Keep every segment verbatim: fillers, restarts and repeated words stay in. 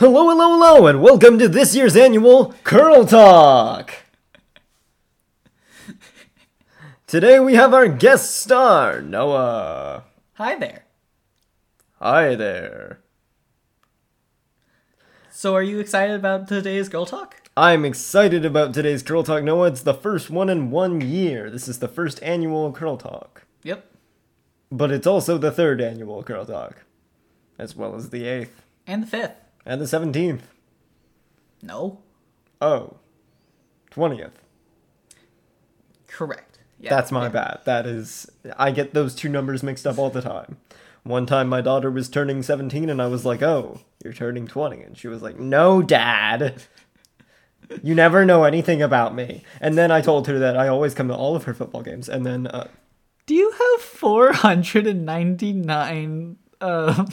Hello, hello, hello, and welcome to this year's annual Curl Talk! Today we have our guest star, Noah. Hi there. Hi there. So are you excited about today's Curl Talk? I'm excited about today's Curl Talk, Noah. It's the first one in one year. This is the first annual Curl Talk. Yep. But it's also the third annual Curl Talk, as well as the eighth. And the fifth. And the seventeenth. No. Oh. twentieth. Correct. Yeah. That's my yeah. bad. That is... I get those two numbers mixed up all the time. One time my daughter was turning seventeen and I was like, oh, you're turning twenty. And she was like, no, Dad. You never know anything about me. And then I told her that I always come to all of her football games. And then... Uh, do you have four hundred ninety-nine... Uh,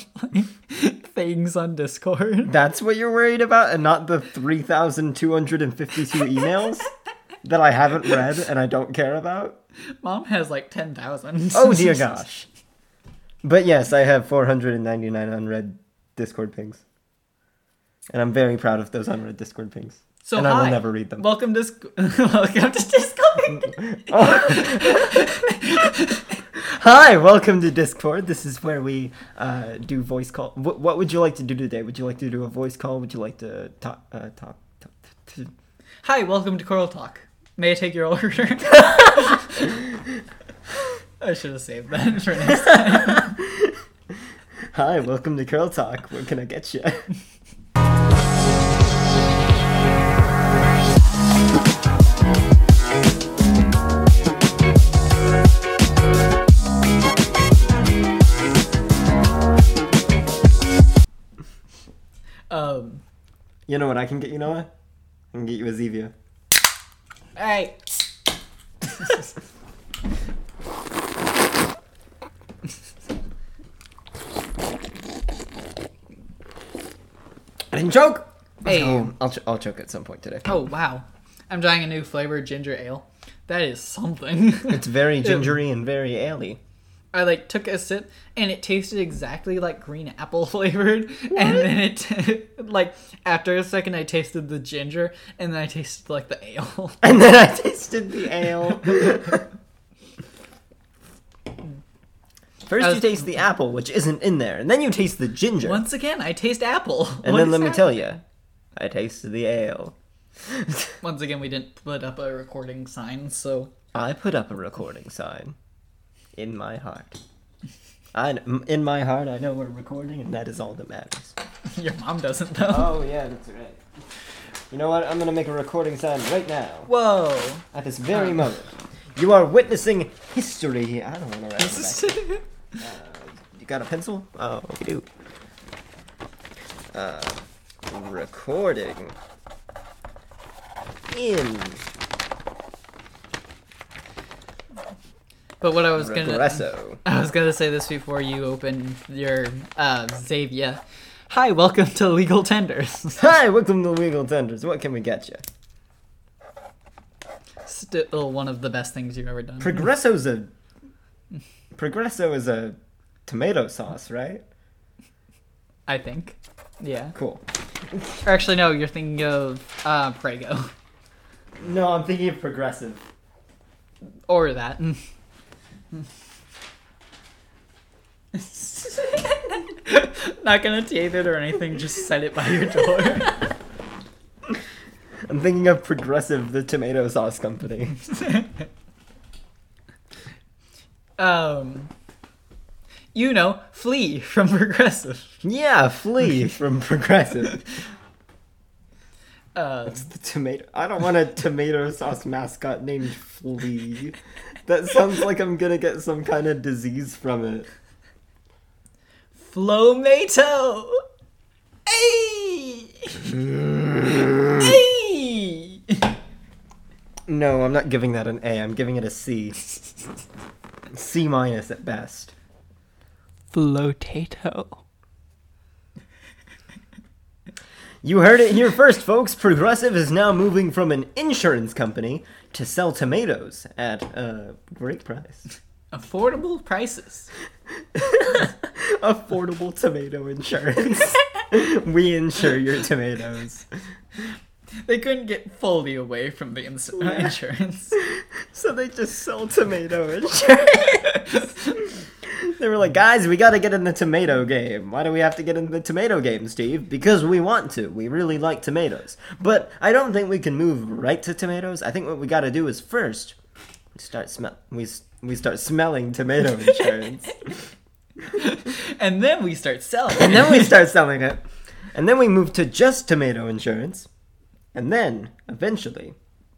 things on Discord? That's what you're worried about, and not the three thousand two hundred fifty-two emails that I haven't read and I don't care about? Mom has like ten thousand. Oh dear gosh. But yes, I have four hundred ninety-nine unread Discord pings. And I'm very proud of those unread Discord pings. So and hi. I will never read them. Welcome to, sc- welcome to Discord! Oh. Hi, welcome to Discord. This is where we uh, do voice call. W- what would you like to do today? Would you like to do a voice call? Would you like to talk? Uh, talk, talk, talk? Hi, welcome to Coral Talk. May I take your order? I should have saved that for next time. Hi, welcome to Coral Talk. Where can I get you? Um, you know what I can get you, Noah? I can get you a Zevia. Hey! I didn't choke! Hey. Oh, I'll, ch- I'll choke at some point today. Oh, wow. I'm trying a new flavor, ginger ale. That is something. It's very gingery and very ale-y. I, like, took a sip, and it tasted exactly like green apple flavored, what? And then it, t- like, after a second, I tasted the ginger, and then I tasted, like, the ale. And then I tasted the ale. First was, you taste the apple, which isn't in there, and then you taste the ginger. Once again, I taste apple. And what then let happening? Me tell you, I tasted the ale. Once again, we didn't put up a recording sign, so... I put up a recording sign. In my heart. I, in my heart, I know we're recording, and that is all that matters. Your mom doesn't, though. Oh, yeah, that's right. You know what? I'm going to make a recording sign right now. Whoa. At this very um. moment. You are witnessing history. I don't want to write it back. uh, You got a pencil? Oh, you do. Uh, recording. In... But what I was going to I was going to say this before you open your uh, Xavier. Hi, welcome to Legal Tenders. Hi, welcome to Legal Tenders. What can we get you? Still one of the best things you've ever done. Progresso's a Progresso is a tomato sauce, right? I think. Yeah. Cool. Or actually no, you're thinking of uh, Prego. No, I'm thinking of Progressive. Or that. Not gonna tape it or anything, just set it by your door. I'm thinking of Progressive, the tomato sauce company. um, you know, Flea from Progressive. Yeah, Flea from Progressive. Um, it's the tomato. I don't want a tomato sauce mascot named Flea. That sounds like I'm gonna get some kind of disease from it. Flomato! Hey! Hey! No, I'm not giving that an A. I'm giving it a C. C minus at best. Flotato. You heard it here first, folks. Progressive is now moving from an insurance company to sell tomatoes at a great price. Affordable prices. Affordable tomato insurance. We insure your tomatoes. They couldn't get fully away from the ins- yeah. insurance. So they just sold tomato insurance. They were like, guys, we gotta get in the tomato game. Why do we have to get in the tomato game, Steve? Because we want to. We really like tomatoes. But I don't think we can move right to tomatoes. I think what we gotta do is first, we start, sm- we, we start smelling tomato insurance. And then we start selling it. And then we start selling it. And then we move to just tomato insurance. And then, eventually...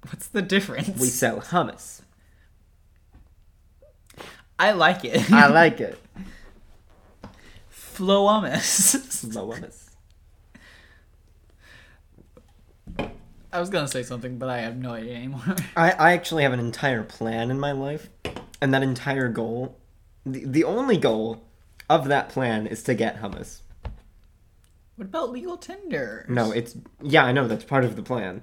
What's the difference? We sell hummus. I like it. I like it. Flow-hummus. Flow-hummus. I was going to say something, but I have no idea anymore. I, I actually have an entire plan in my life. And that entire goal... The, the only goal of that plan is to get hummus. What about Legal Tenders? No, it's... Yeah, I know. That's part of the plan.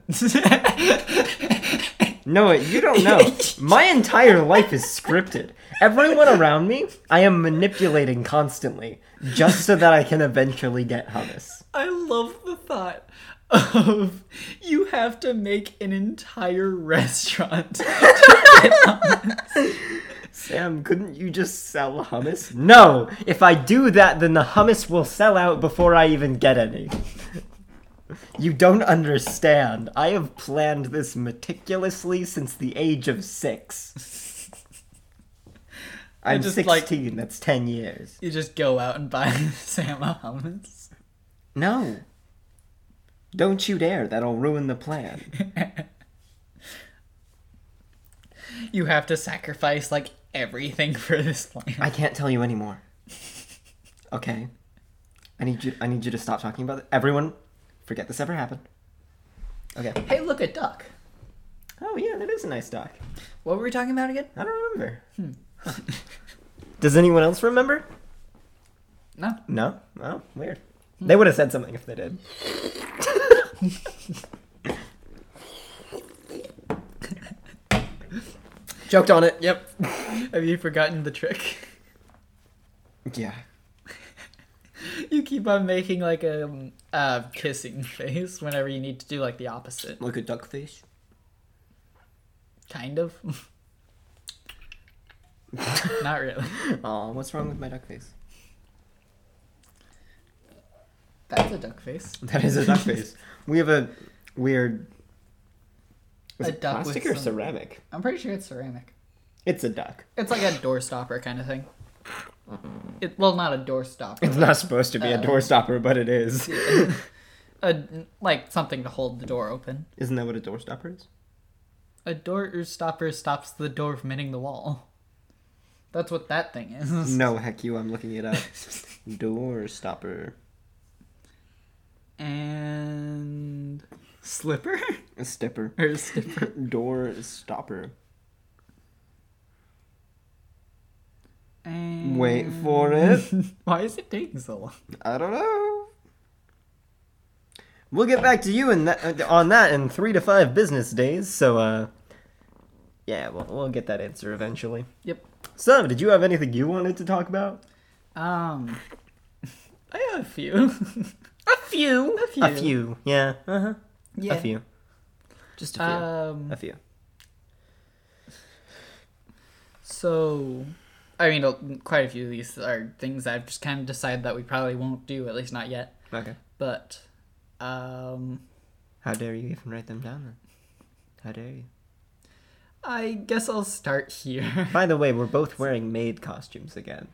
No, you don't know. My entire life is scripted. Everyone around me, I am manipulating constantly just so that I can eventually get hummus. I love the thought of you have to make an entire restaurant to get hummus. Sam, couldn't you just sell hummus? No! If I do that, then the hummus will sell out before I even get any. You don't understand. I have planned this meticulously since the age of six. I'm just, sixteen, like, that's ten years. You just go out and buy Sam a hummus? No. Don't you dare, that'll ruin the plan. You have to sacrifice, like, everything for this plan. I can't tell you anymore. Okay. I need you I need you to stop talking about it. Everyone, forget this ever happened. Okay. Hey, look, a duck. Oh, yeah, that is a nice duck. What were we talking about again? I don't remember. Hmm. Huh. Does anyone else remember? No. No? Oh, weird. Hmm. They would have said something if they did. Joked on it. Yep. Have you forgotten the trick? Yeah. You keep on making like a um, uh, kissing face whenever you need to do like the opposite. Like a duck face? Kind of. Not really. Aw, what's wrong with my duck face? That's a duck face. That is a duck face. We have a weird... Was a it duck plastic with or some... ceramic? I'm pretty sure it's ceramic. It's a duck. It's like a door stopper kind of thing. It well, not a door stopper. It's not supposed to be uh, a door stopper, but it is. Yeah. a, like something to hold the door open. Isn't that what a door stopper is? A door stopper stops the door from hitting the wall. That's what that thing is. No, heck you, I'm looking it up. Door stopper. And... Slipper? A stipper. Or a stipper. Door stopper. And... Wait for it. Why is it taking so long? I don't know. We'll get back to you in that, on that in three to five business days. So, uh, yeah, we'll, we'll get that answer eventually. Yep. So, did you have anything you wanted to talk about? Um, I have a few. A few. A few. A few. Yeah. Uh-huh. Yeah. A few. Just a few. Um, a few. So, I mean, quite a few of these are things I've just kind of decided that we probably won't do, at least not yet. Okay. But, um... How dare you even write them down, then? How dare you? I guess I'll start here. By the way, we're both wearing maid costumes again.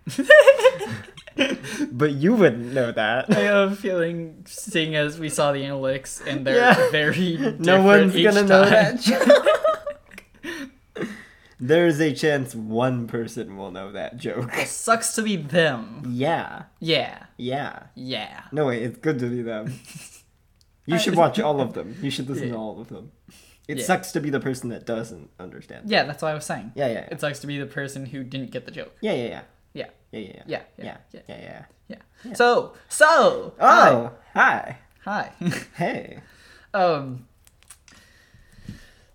But you wouldn't know that. I have a feeling, seeing as we saw the analytics, and they're yeah. very different. No one's each gonna time. Know that joke. There's a chance one person will know that joke. It sucks to be them. Yeah. Yeah. Yeah. Yeah. No, wait, it's good to be them. You should watch all of them. You should listen yeah. to all of them. It yeah. sucks to be the person that doesn't understand. Yeah, that's what I was saying. Yeah, yeah, yeah. It sucks to be the person who didn't get the joke. Yeah, yeah, yeah. Yeah. Yeah, yeah, yeah. Yeah, yeah, yeah. Yeah, yeah. yeah. So, so. Oh, hi. Hi. hi. Hey. Um.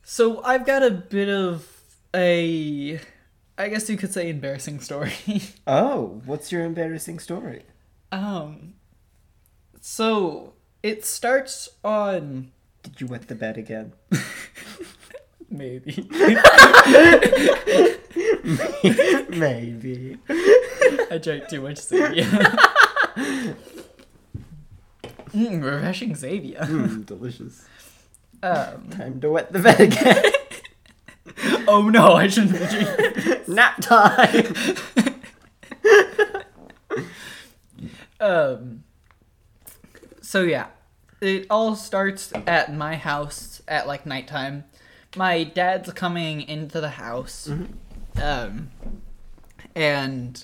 So I've got a bit of a, I guess you could say, embarrassing story. Oh, what's your embarrassing story? Um. So it starts on. Did you wet the bed again? Maybe. Maybe. I drank too much Zevia. Mmm, refreshing Xavier. Mmm, delicious. Um, time to wet the bed again. Oh no, I shouldn't be drinking. Nap time! um, so yeah, it all starts at my house at like nighttime. My dad's coming into the house. Mm-hmm. Um, and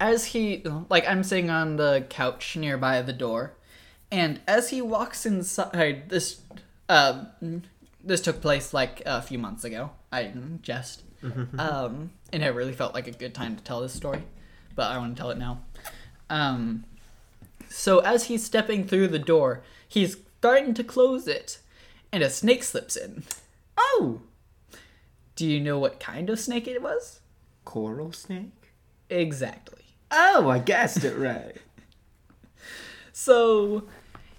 as he, like, I'm sitting on the couch nearby the door. And as he walks inside, this um, this took place, like, a few months ago. I jest. Um, and it really felt like a good time to tell this story. But I want to tell it now. Um, so as he's stepping through the door, he's starting to close it. And a snake slips in. Oh! Do you know what kind of snake it was? Coral snake? Exactly. Oh, I guessed it right. So,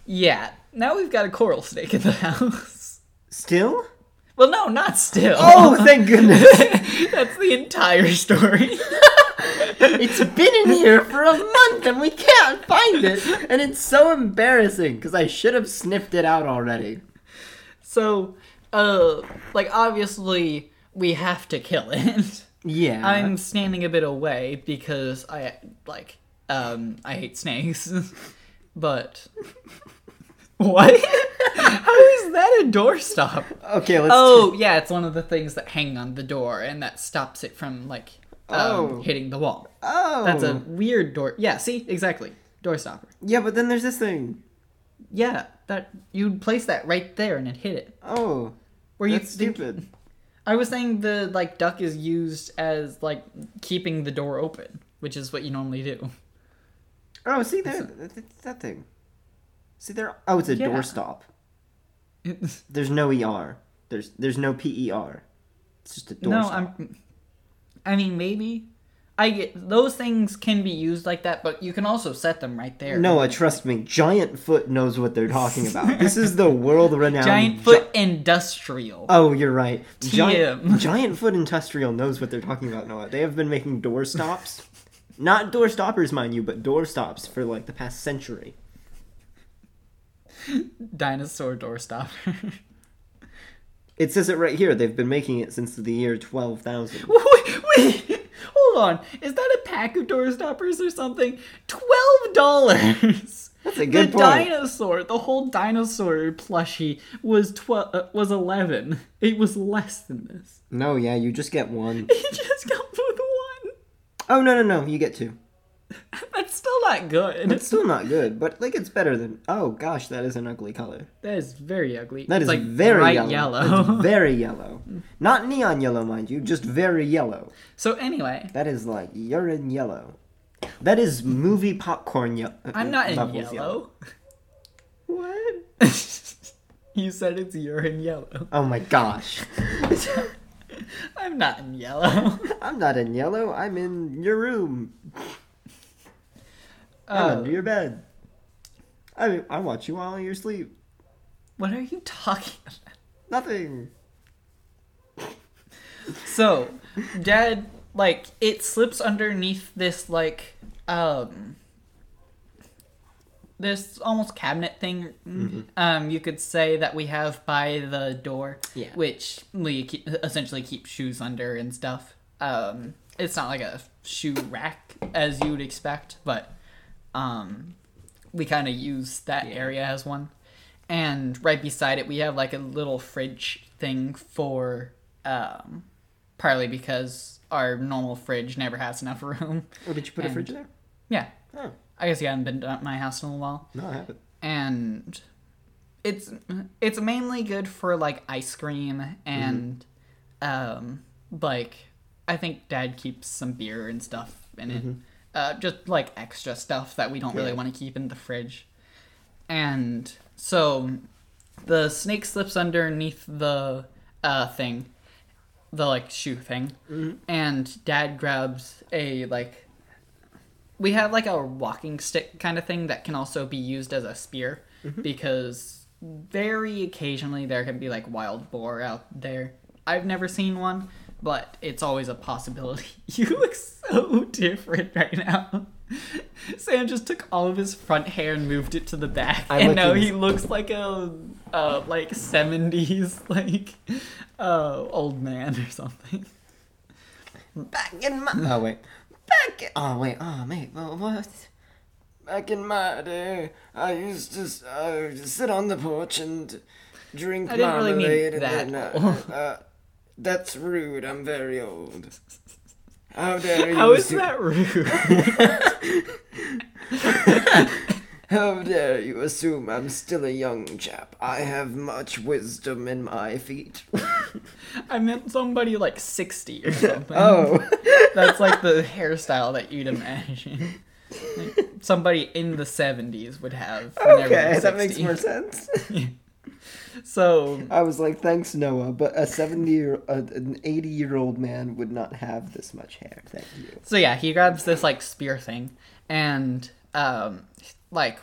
yeah. Now we've got a coral snake in the house. Still? Well, no, not still. Oh, thank goodness. That's the entire story. It's been in here for a month and we can't find it. And it's so embarrassing because I should have sniffed it out already. So, uh, like, obviously, we have to kill it. Yeah. I'm standing a bit away because I, like, um, I hate snakes. But what? How is that a doorstop? Okay, let's. Oh t- yeah, it's one of the things that hang on the door, and that stops it from like um, oh. hitting the wall. Oh, that's a weird door. Yeah, see, exactly, doorstopper. Yeah, but then there's this thing. Yeah, that you'd place that right there, and it hit it. Oh, where that's you? Stupid. I was saying the like duck is used as like keeping the door open, which is what you normally do. Oh, see there, it's that thing. See there. Oh, it's a yeah. doorstop. There's no E R. There's there's no P E R. It's just a doorstop. No, stop. I'm. I mean, maybe. I get those things can be used like that, but you can also set them right there. Noah, trust me, Giant Foot knows what they're talking about. This is the world-renowned Giant Foot gi- Industrial. Oh, you're right. Giant, Giant Foot Industrial knows what they're talking about, Noah. They have been making doorstops. Not door stoppers, mind you, but door stops for, like, the past century. Dinosaur door stopper. It says it right here. They've been making it since the year twelve thousand. Wait, wait. Hold on. Is that a pack of door stoppers or something? twelve dollars. That's a good the point. The dinosaur, the whole dinosaur plushie was twelve. Uh, was eleven. It was less than this. No, yeah, you just get one. You just got one. Oh, no, no, no, you get two. That's still not good. It's still not good, but, like, it's better than... Oh, gosh, that is an ugly color. That is very ugly. That it's is like very bright yellow. yellow. It's very yellow. Not neon yellow, mind you, just very yellow. So, anyway... That is, like, urine yellow. That is movie popcorn yellow. I'm not in yellow. yellow. What? You said it's urine yellow. Oh, my gosh. I'm not in yellow. I'm not in yellow. I'm in your room. I'm oh. under your bed. I mean, I watch you while you're asleep. What are you talking about? Nothing. So, Dad, like, it slips underneath this, like, um... this almost cabinet thing, mm-hmm. um, you could say, that we have by the door, yeah. which we keep, essentially keep shoes under and stuff. Um, it's not like a shoe rack, as you would expect, but um, we kind of use that yeah. area as one. And right beside it, we have like a little fridge thing for, um, partly because our normal fridge never has enough room. Oh, did you put and, a fridge there? Yeah. Oh. I guess you haven't been to my house in a while. No, I haven't. And it's it's mainly good for, like, ice cream and, mm-hmm. um, like, I think Dad keeps some beer and stuff in mm-hmm. it. Uh, just, like, extra stuff that we don't yeah. really want to keep in the fridge. And so the snake slips underneath the uh, thing, the, like, shoe thing. Mm-hmm. And Dad grabs a, like... we have like a walking stick kind of thing that can also be used as a spear, mm-hmm. because very occasionally there can be like wild boar out there. I've never seen one, but it's always a possibility. You look so different right now. Sam just took all of his front hair and moved it to the back, I and now he looks like a uh, like seventies like uh, old man or something. Back in my oh wait, back in... oh wait, oh mate, what? Back in my day, I used to uh, sit on the porch and drink I didn't marmalade. Really mean and that. Then, uh, uh, that's rude. I'm very old. How dare you? How is do- that rude? How dare you assume I'm still a young chap? I have much wisdom in my feet. I meant somebody like sixty or something. Oh. That's like the hairstyle that you'd imagine. Like somebody in the seventies would have. Okay, that makes more sense. Yeah. So I was like, thanks, Noah, but a seventy year, an eighty year old man would not have this much hair. Thank you. So yeah, he grabs this like spear thing, and um, like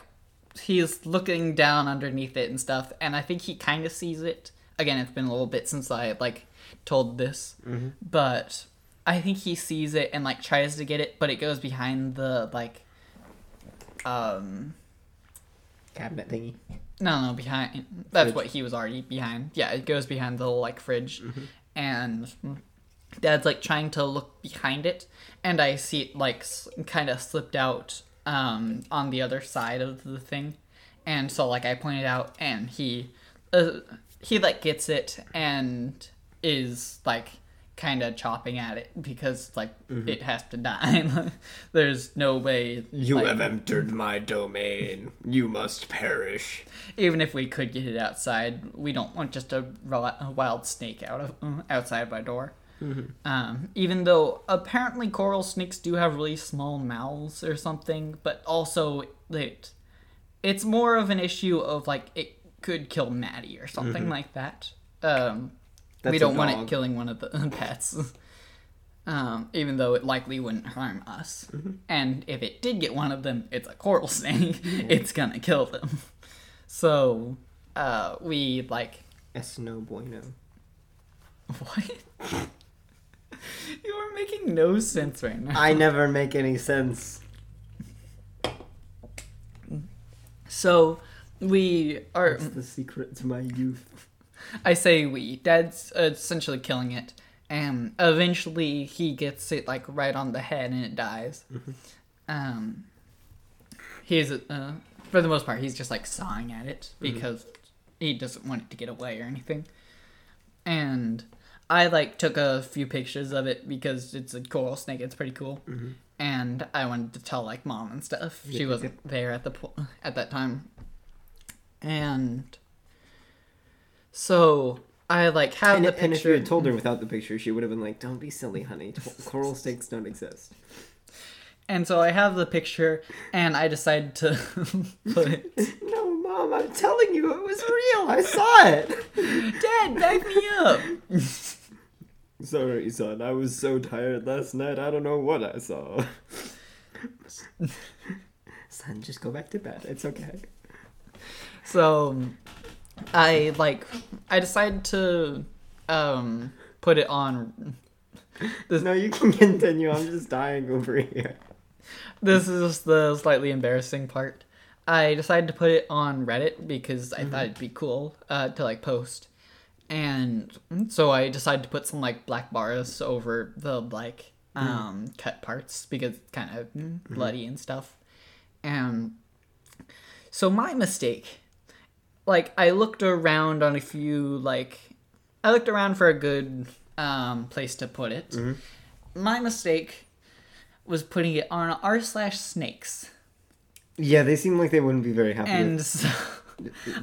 he's looking down underneath it and stuff. And I think he kind of sees it. Again, it's been a little bit since I like told this, mm-hmm. but I think he sees it and like tries to get it, but it goes behind the like um cabinet thingy. No, no, behind. That's fridge. What he was already behind. Yeah, it goes behind the little, like, fridge. Mm-hmm. And Dad's, like, trying to look behind it. And I see it, like, s- kind of slipped out um, on the other side of the thing. And so, like, I pointed out, and he, uh, he like, gets it and is, like, kind of chopping at it because, like, mm-hmm. it has to die. There's no way. You like, have entered my domain. You must perish. Even if we could get it outside, we don't want just a, a wild snake out of outside my door. Mm-hmm. Um, even though apparently coral snakes do have really small mouths or something, but also it, it's more of an issue of, like, it could kill Maddie or something mm-hmm. like that. Um... That's we don't want it killing one of the pets, um, even though it likely wouldn't harm us. Mm-hmm. And if it did get one of them, it's a coral snake. Mm-hmm. It's gonna kill them. So uh, we like. Es no bueno. What? You are making no sense right now. I never make any sense. So we are. That's the secret to my youth. I say we. Dad's essentially killing it, and eventually he gets it like right on the head, and it dies. Mm-hmm. Um, he's uh, for the most part, he's just like sawing at it because mm-hmm. he doesn't want it to get away or anything. And I like took a few pictures of it because it's a coral snake. It's pretty cool, mm-hmm. and I wanted to tell like mom and stuff. Yeah, she wasn't yeah. there at the po- at that time, and. So, I, like, have and, the picture. And if you had told her without the picture, she would have been like, don't be silly, honey. Coral snakes don't exist. And so I have the picture, and I decide to put it. No, Mom, I'm telling you, it was real. I saw it. Dad, back me up. Sorry, son. I was so tired last night. I don't know what I saw. Son, just go back to bed. It's okay. So... I, like, I decided to, um, put it on... This... No, you can continue. I'm just dying over here. This is the slightly embarrassing part. I decided to put it on Reddit because I mm-hmm. thought it'd be cool, uh, to, like, post. And so I decided to put some, like, black bars over the, like, um, mm-hmm. cut parts because it's kind of mm-hmm. bloody and stuff. And so my mistake... Like, I looked around on a few, like... I looked around for a good um, place to put it. Mm-hmm. My mistake was putting it on r slash snakes. Yeah, they seem like they wouldn't be very happy. And so...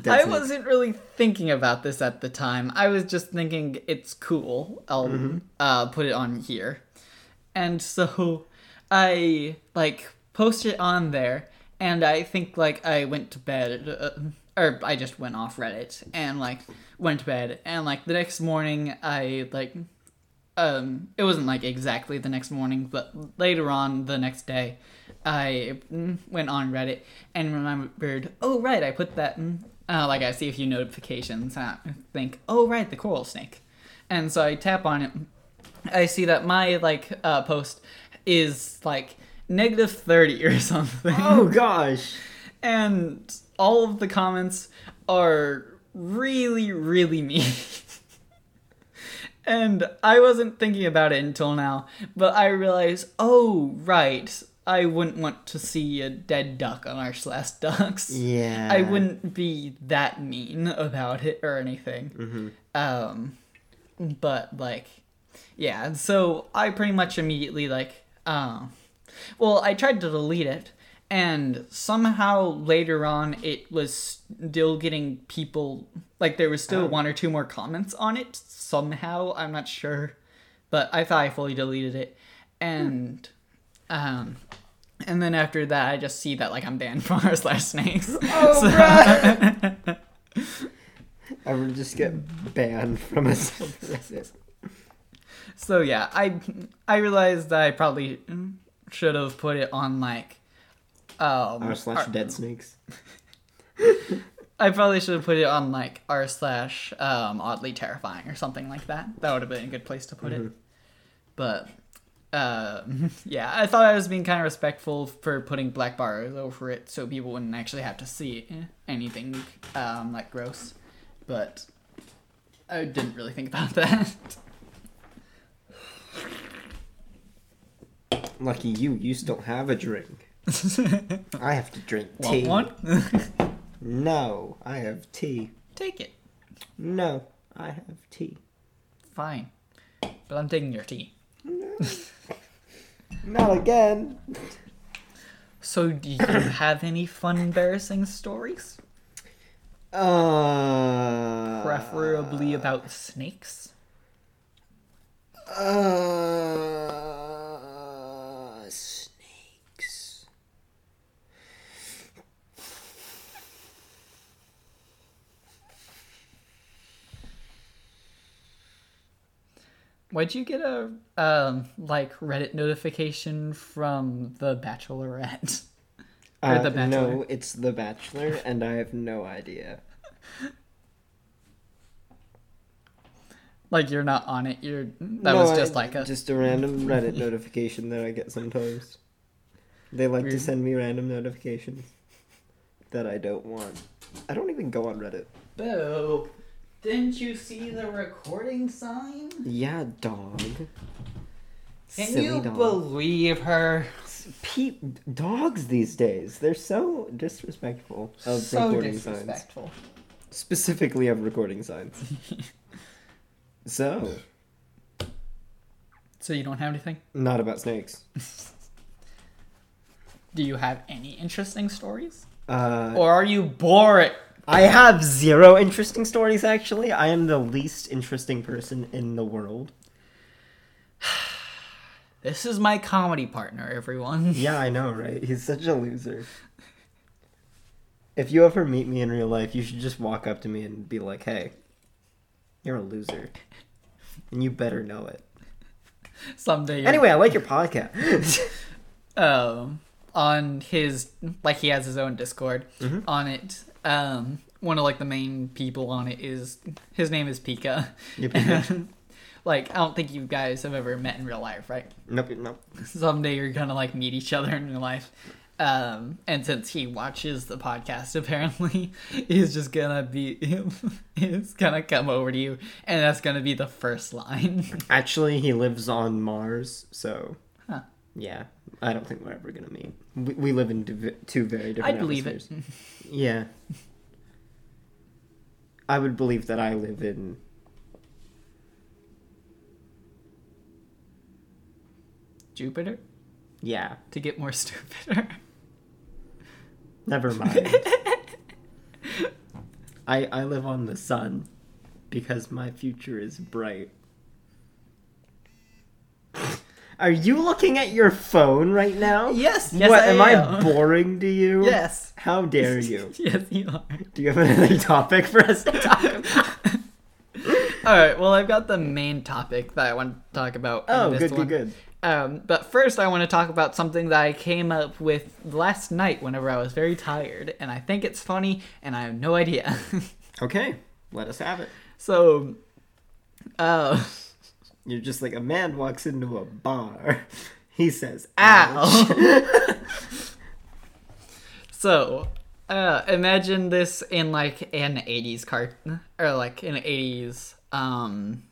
I wasn't really thinking about this at the time. I was just thinking, it's cool. I'll mm-hmm. uh, put it on here. And so I, like, posted it on there. And I think, like, I went to bed... Uh, Or I just went off Reddit and, like, went to bed. And, like, the next morning I, like, Um, it wasn't like exactly the next morning, but later on the next day, I went on Reddit and remembered, oh, right, I put that in. Uh, like, I see a few notifications, and I think, oh, right, the coral snake. And so I tap on it. I see that my, like, uh, post is, like, negative thirty or something. Oh, gosh. And all of the comments are really, really mean. And I wasn't thinking about it until now, but I realized, oh, right, I wouldn't want to see a dead duck on our slash ducks. Yeah. I wouldn't be that mean about it or anything. Mm-hmm. Um, but, like, yeah, so I pretty much immediately, like, uh, well, I tried to delete it, and somehow later on it was still getting people, like, there was still um, one or two more comments on it somehow, I'm not sure, but I thought I fully deleted it, and... Hmm. Um, and then after that, I just see that, like, I'm banned from our slash snakes. Oh, so... right! I would just get banned from a So, yeah, I, I realized that I probably should have put it on, like, um... R slash our... dead snakes. I probably should have put it on, like, R slash, um, oddly terrifying or something like that. That would have been a good place to put mm-hmm. it. But... Uh, yeah, I thought I was being kind of respectful for putting black bars over it so people wouldn't actually have to see anything, um, like, gross. But I didn't really think about that. Lucky you, you still have a drink. I have to drink tea. Want one? No, I have tea. Take it. No, I have tea. Fine. But I'm taking your tea. No. Not again. So, do you have any fun, embarrassing stories? Uh, Preferably about snakes? Uh, snakes. Why'd you get a... Um, like Reddit notification from The Bachelorette. or uh, The Bachelor. No, it's The Bachelor, and I have no idea. Like, you're not on it. You're that no, was just I, like a just a random Reddit notification that I get sometimes. They like Weird. to send me random notifications that I don't want. I don't even go on Reddit. Boo. Didn't you see the recording sign? Yeah, dog. Can Silly you dog. believe her? Peep dogs these days. They're so disrespectful of so recording disrespectful. signs. Specifically of recording signs. So. So you don't have anything? Not about snakes. Do you have any interesting stories? Uh, or are you bored? I have zero interesting stories, actually. I am the least interesting person in the world. This is my comedy partner, everyone. Yeah, I know, right? He's such a loser. If you ever meet me in real life, you should just walk up to me and be like, hey, you're a loser. And you better know it. Someday. You're... Anyway, I like your podcast. um, on his, like, he has his own Discord. Mm-hmm. On it... Um, one of, like, the main people on it is, his name is Pika. Yep, and, like, I don't think you guys have ever met in real life, right? Nope, nope. Someday you're gonna, like, meet each other in real life. Um, and since he watches the podcast, apparently, he's just gonna be, he's gonna come over to you, and that's gonna be the first line. Actually, he lives on Mars, so... Huh. Yeah, I don't think we're ever going to meet. We, we live in div- two very different I'd believe atmospheres. it. Yeah. I would believe that I live in... Jupiter? Yeah. To get more stupider. Never mind. I I live on the sun because my future is bright. Are you looking at your phone right now? Yes, yes what, I am. Am I boring to you? Yes. How dare you? Yes, you are. Do you have another topic for us to talk about? All right, well, I've got the main topic that I want to talk about. Oh, this good, one. good, good. Um, but first, I want to talk about something that I came up with last night whenever I was very tired, and I think it's funny, and I have no idea. Okay, let us have it. So, uh... You're just like, a man walks into a bar. He says, ouch. Ow. So, uh, imagine this in, like, an eighties cartoon, or, like, an eighties, um,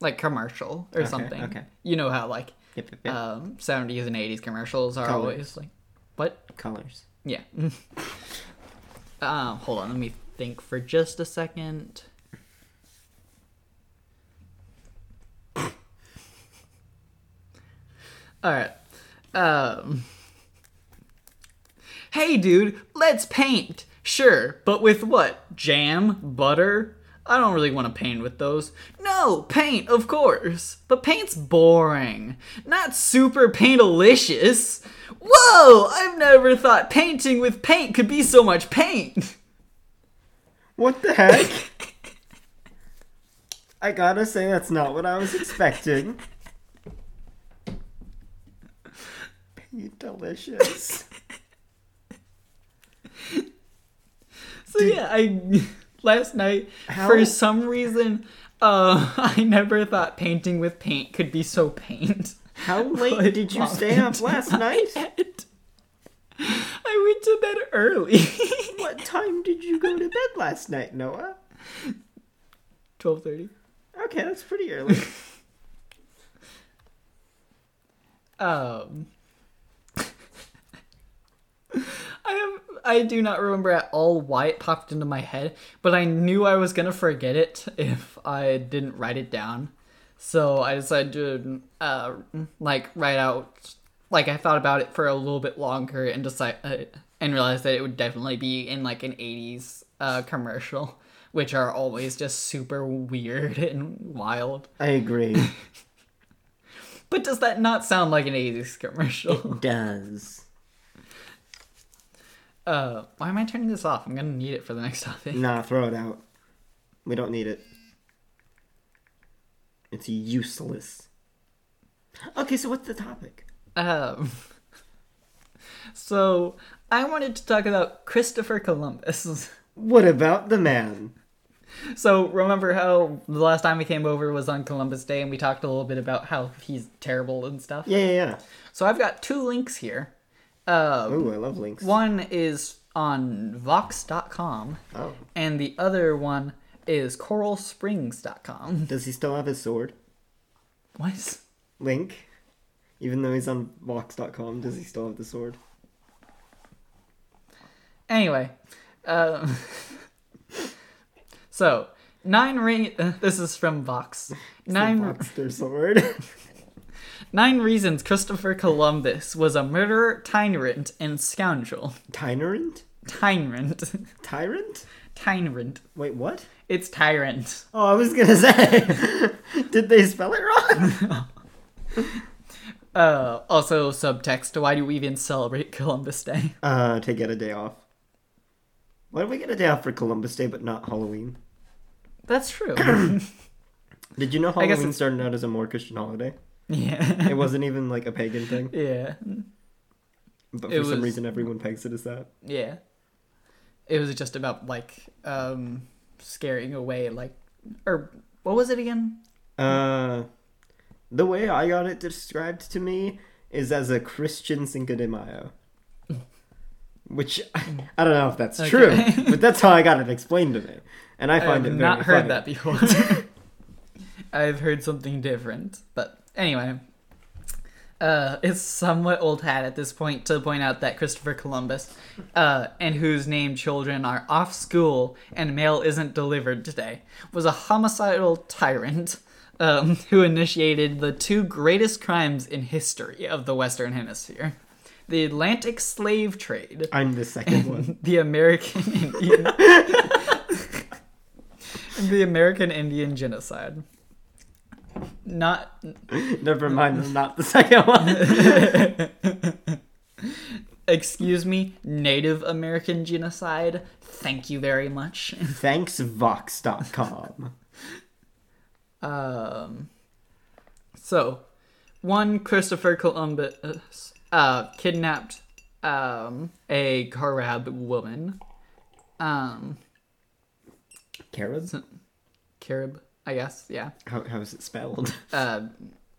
like, commercial or okay, something. Okay. You know how, like, yep, yep, yep. Um, seventies and eighties commercials are Colors. always, like, what? Colors. Yeah. um, hold on, let me think for just a second. Alright, um... Hey, dude, let's paint. Sure, but with what? Jam? Butter? I don't really want to paint with those. No, paint, of course. But paint's boring. Not super paintalicious. Whoa, I've never thought painting with paint could be so much paint. What the heck? I gotta say that's not what I was expecting. Paint delicious. So Dude. yeah, I last night How? for some reason uh, I never thought painting with paint could be so paint. How late but did you stay up last night? Bed. I went to bed early. What time did you go to bed last night, Noah? Twelve thirty. Okay, that's pretty early. um. I have I do not remember at all why it popped into my head, but I knew I was gonna forget it if I didn't write it down. So I decided to uh like write out like I thought about it for a little bit longer and decide uh, and realized that it would definitely be in like an eighties uh commercial, which are always just super weird and wild. I agree. But does that not sound like an eighties commercial? It does. Uh, why am I turning this off? I'm gonna need it for the next topic. Nah, throw it out. We don't need it. It's useless. Okay, so what's the topic? Um, so, I wanted to talk about Christopher Columbus. What about the man? So, remember how the last time we came over was on Columbus Day and we talked a little bit about how he's terrible and stuff? Yeah, yeah, yeah. So, I've got two links here. Um, Ooh, I love links. One is on Vox dot com, oh. and the other one is Coral Springs dot com. Does he still have his sword? What? Link? Even though he's on Vox dot com, does he still have the sword? Anyway. Um, so, nine ring... Uh, this is from Vox. It's nine... the Voxster sword. Nine reasons Christopher Columbus was a murderer, tyrant, and scoundrel. Tyrant? Tyrant. Tyrant? Tyrant. Wait, what? It's tyrant. Oh, I was gonna say. Did they spell it wrong? uh, also, subtext, why do we even celebrate Columbus Day? Uh, to get a day off. Why do we get a day off for Columbus Day but not Halloween? That's true. Did you know Halloween started out as a more Christian holiday? Yeah. It wasn't even, like, a pagan thing. Yeah. But for it was, some reason, everyone pegs it as that. Yeah. It was just about, like, um, scaring away, like... Or, what was it again? Uh, the way I got it described to me is as a Christian Cinco de Mayo. Which, I, I don't know if that's okay. true, but that's how I got it explained to me. And I find I it very funny. I've not heard that before. I've heard something different, but... Anyway, uh, it's somewhat old hat at this point to point out that Christopher Columbus, uh, and whose name children are off school and mail isn't delivered today, was a homicidal tyrant um, who initiated the two greatest crimes in history of the Western Hemisphere. The Atlantic slave trade. I'm the second one. The American Indian... the American Indian genocide. Not. Never mind, I'm not the second one. Excuse me, Native American genocide. Thank you very much. Thanks, Vox dot com. Um, so, one, Christopher Columbus uh, kidnapped um, a Carib woman. Um, Carib? Carib, I guess, yeah. How, how is it spelled? Uh,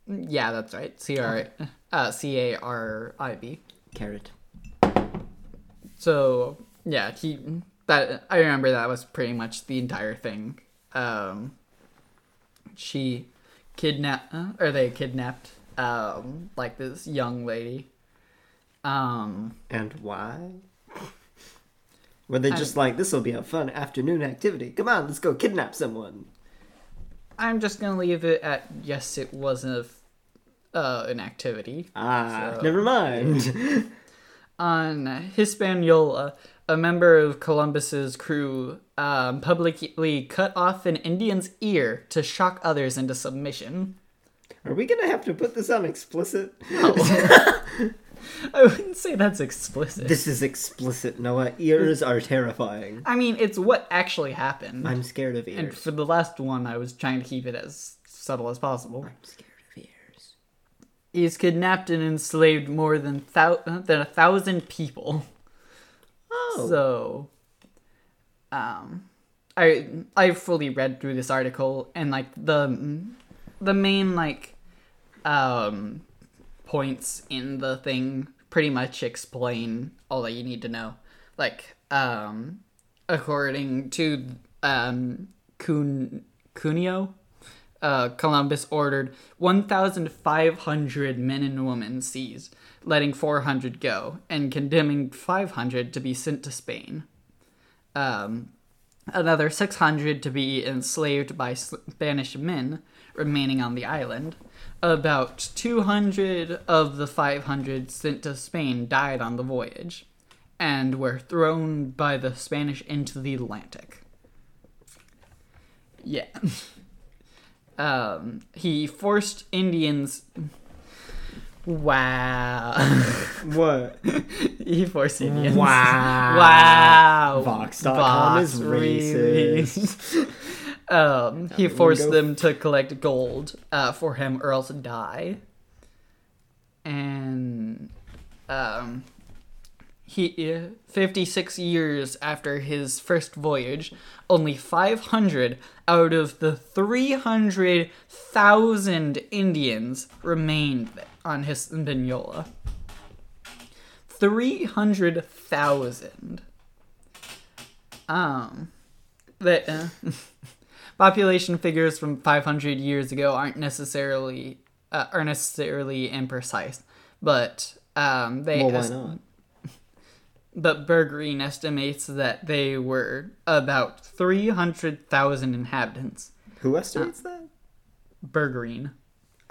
yeah, that's right. C-R- okay. uh, C A R I B. Carrot. So, yeah, he... That, I remember that was pretty much the entire thing. Um, she kidnapped, or they kidnapped, um, like this young lady. Um, and why? Were they just I, like, this will be a fun afternoon activity. Come on, let's go kidnap someone. I'm just going to leave it at, yes, it was a, uh, an activity. Ah, so, never mind. On Hispaniola, a member of Columbus's crew um, publicly cut off an Indian's ear to shock others into submission. Are we going to have to put this on explicit? No. I wouldn't say that's explicit. This is explicit, Noah. Ears are terrifying. I mean, it's what actually happened. I'm scared of ears. And for the last one, I was trying to keep it as subtle as possible. I'm scared. He's kidnapped and enslaved more than thou- than a thousand people. Oh. So, um, I I fully read through this article, and like the the main like um points in the thing pretty much explain all that you need to know. Like um, according to um Cun- Cuneo. Uh, Columbus ordered fifteen hundred men and women seized, letting four hundred go, and condemning five hundred to be sent to Spain. Um, another six hundred to be enslaved by Spanish men remaining on the island. About two hundred of the five hundred sent to Spain died on the voyage, and were thrown by the Spanish into the Atlantic. Yeah. Um, he forced Indians... Wow. What? He forced Indians. Wow. Wow. Vox dot com Vox is racist. racist. um, that he forced go... them to collect gold uh, for him or else die. And um, he, fifty-six years after his first voyage, only five hundred... out of the three hundred thousand Indians remained on Hispaniola. three hundred thousand. Um, the uh, population figures from five hundred years ago aren't necessarily uh, are necessarily imprecise, but um, they. Well, est- why not? But Burgreen estimates that they were about three hundred thousand inhabitants. Who estimates uh, that? Burgreen.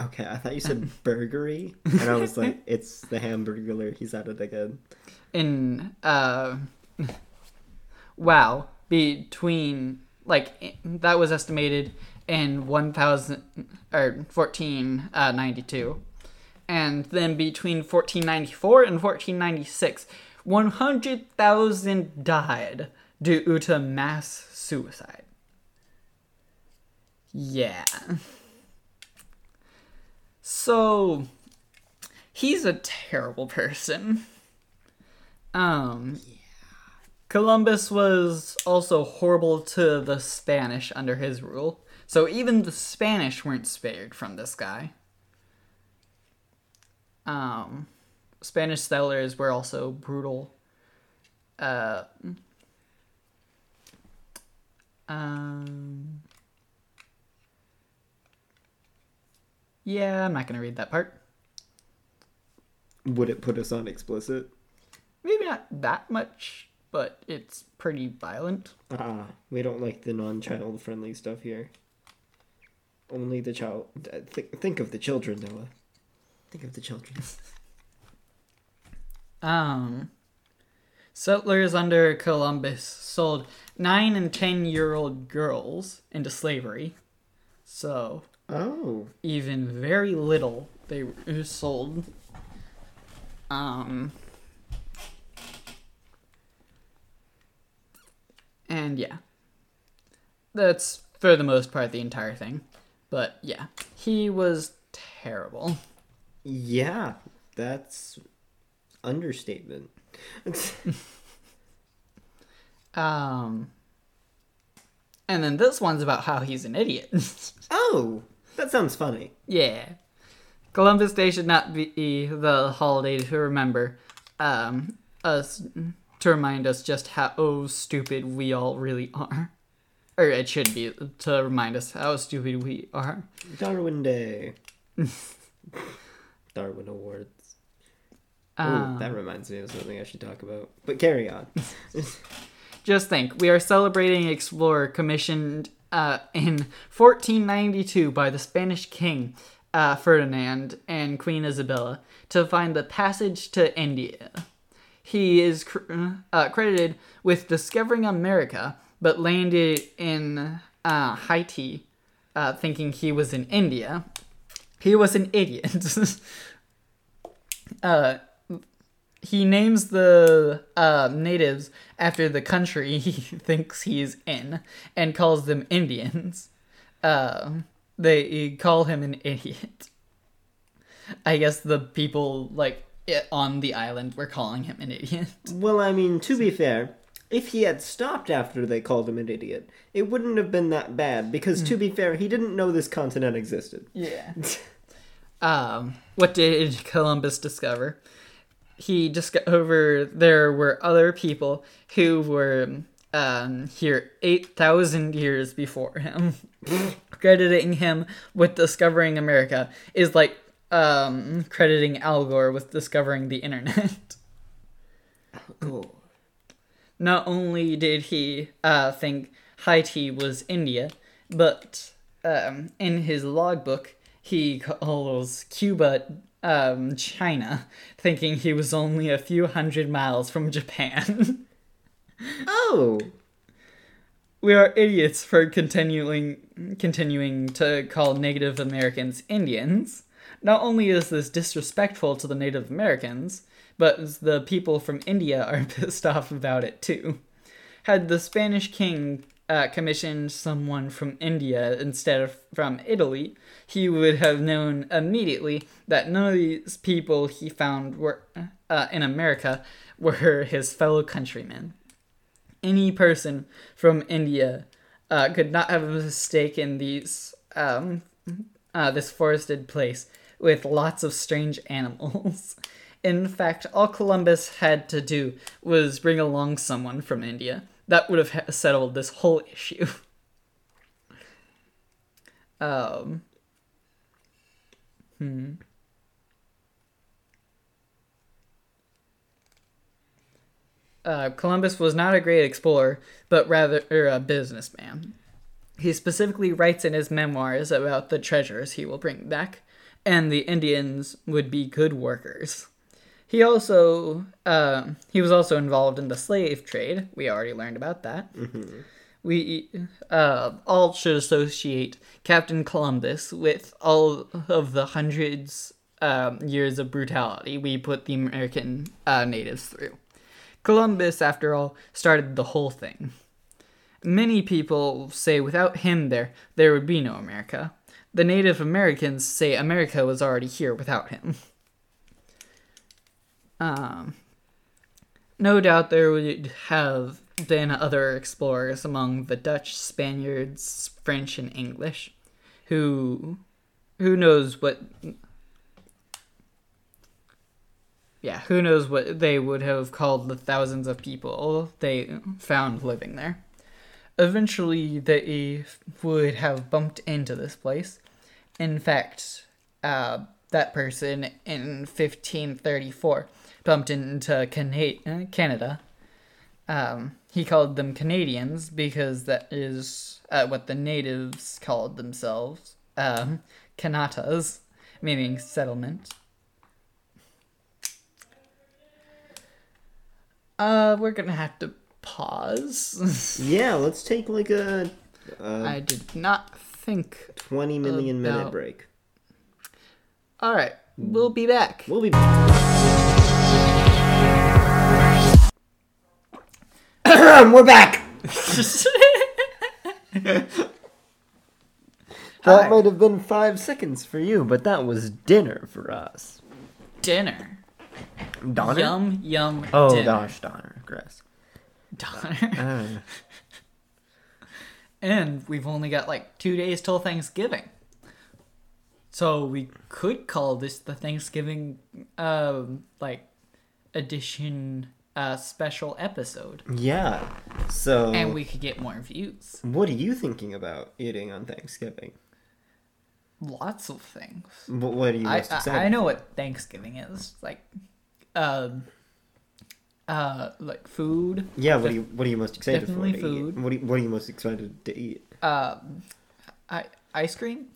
Okay, I thought you said burgery, and I was like, it's the hamburger, he's out of the good. In, uh, wow, between, like, that was estimated in one thousand, or fourteen ninety-two, and then between fourteen ninety-four and fourteen ninety-six, one hundred thousand died due to mass suicide. Yeah. So, he's a terrible person. Um, yeah. Columbus was also horrible to the Spanish under his rule. So even the Spanish weren't spared from this guy. Um... Spanish settlers were also brutal. Uh, um, yeah, I'm not going to read that part. Would it put us on explicit? Maybe not that much, but it's pretty violent. Ah, uh, we don't like the non-child-friendly stuff here. Only the child... Th- think of the children, Noah. Think of the children. Um, settlers under Columbus sold nine and ten year old girls into slavery. So, oh, even very little they were sold. Um, and yeah, that's for the most part the entire thing. But yeah, he was terrible. Yeah, that's understatement. um, and then this one's about how he's an idiot. Oh, that sounds funny. Yeah. Columbus Day should not be the holiday to remember um, us, to remind us just how oh, stupid we all really are. Or it should be to remind us how stupid we are. Darwin Day. Darwin Awards. Ooh, um, that reminds me of something I should talk about. But carry on. Just think, we are celebrating an explorer commissioned uh, in fourteen ninety-two by the Spanish king, uh, Ferdinand, and Queen Isabella, to find the passage to India. He is cr- uh, credited with discovering America, but landed in uh, Haiti, uh, thinking he was in India. He was an idiot. uh, he names the uh, natives after the country he thinks he's in, and calls them Indians. Uh, they call him an idiot. I guess the people like on the island were calling him an idiot. Well, I mean, to be fair, if he had stopped after they called him an idiot, it wouldn't have been that bad, because to be fair, he didn't know this continent existed. Yeah. um, what did Columbus discover? He discovered there were other people who were um, here eight thousand years before him. Crediting him with discovering America is like um, crediting Al Gore with discovering the internet. Al Gore. Not only did he uh, think Haiti was India, but um, in his logbook, he calls Cuba um, China, thinking he was only a few hundred miles from Japan. Oh! We are idiots for continuing continuing to call Native Americans Indians. Not only is this disrespectful to the Native Americans, but the people from India are pissed off about it, too. Had the Spanish king uh, commissioned someone from India instead of from Italy, he would have known immediately that none of these people he found were uh, in America were his fellow countrymen. Any person from India uh, could not have mistaken these um, uh, this forested place with lots of strange animals. In fact, all Columbus had to do was bring along someone from India. That would have settled this whole issue. Um. Hmm. Uh, Columbus was not a great explorer, but rather a businessman. He specifically writes in his memoirs about the treasures he will bring back, and the Indians would be good workers. He also, uh, he was also involved in the slave trade. We already learned about that. Mm-hmm. We uh, all should associate Captain Columbus with all of the hundreds um, years of brutality we put the American uh, natives through. Columbus, after all, started the whole thing. Many people say without him there, there would be no America. The Native Americans say America was already here without him. Um, no doubt there would have been other explorers among the Dutch, Spaniards, French, and English, who, who knows what, yeah, who knows what they would have called the thousands of people they found living there. Eventually, they would have bumped into this place. In fact, uh, that person in fifteen thirty-four bumped into Cana- Canada. Um, he called them Canadians because that is uh, what the natives called themselves. Um, Canatas, meaning settlement. Uh, we're gonna have to pause. Yeah, let's take like a... Uh, I did not think... twenty million about... minute break. Alright, we'll be back. We'll be back. We're back! That Hi. might have been five seconds for you, but that was dinner for us. Dinner. Donner? Yum, yum, oh, dinner. Gosh, Donner. Gross. Donner. Uh. And we've only got like two days till Thanksgiving. So we could call this the Thanksgiving, um, like, edition uh, special episode. Yeah. So. And we could get more views. What are you thinking about eating on Thanksgiving? Lots of things. But what are you most I, excited? I, I know what Thanksgiving is like. Um. Uh, uh, like food. Yeah. What def- are you What are you most excited definitely for? Definitely food. What are you, What are you most excited to eat? Um, I ice cream.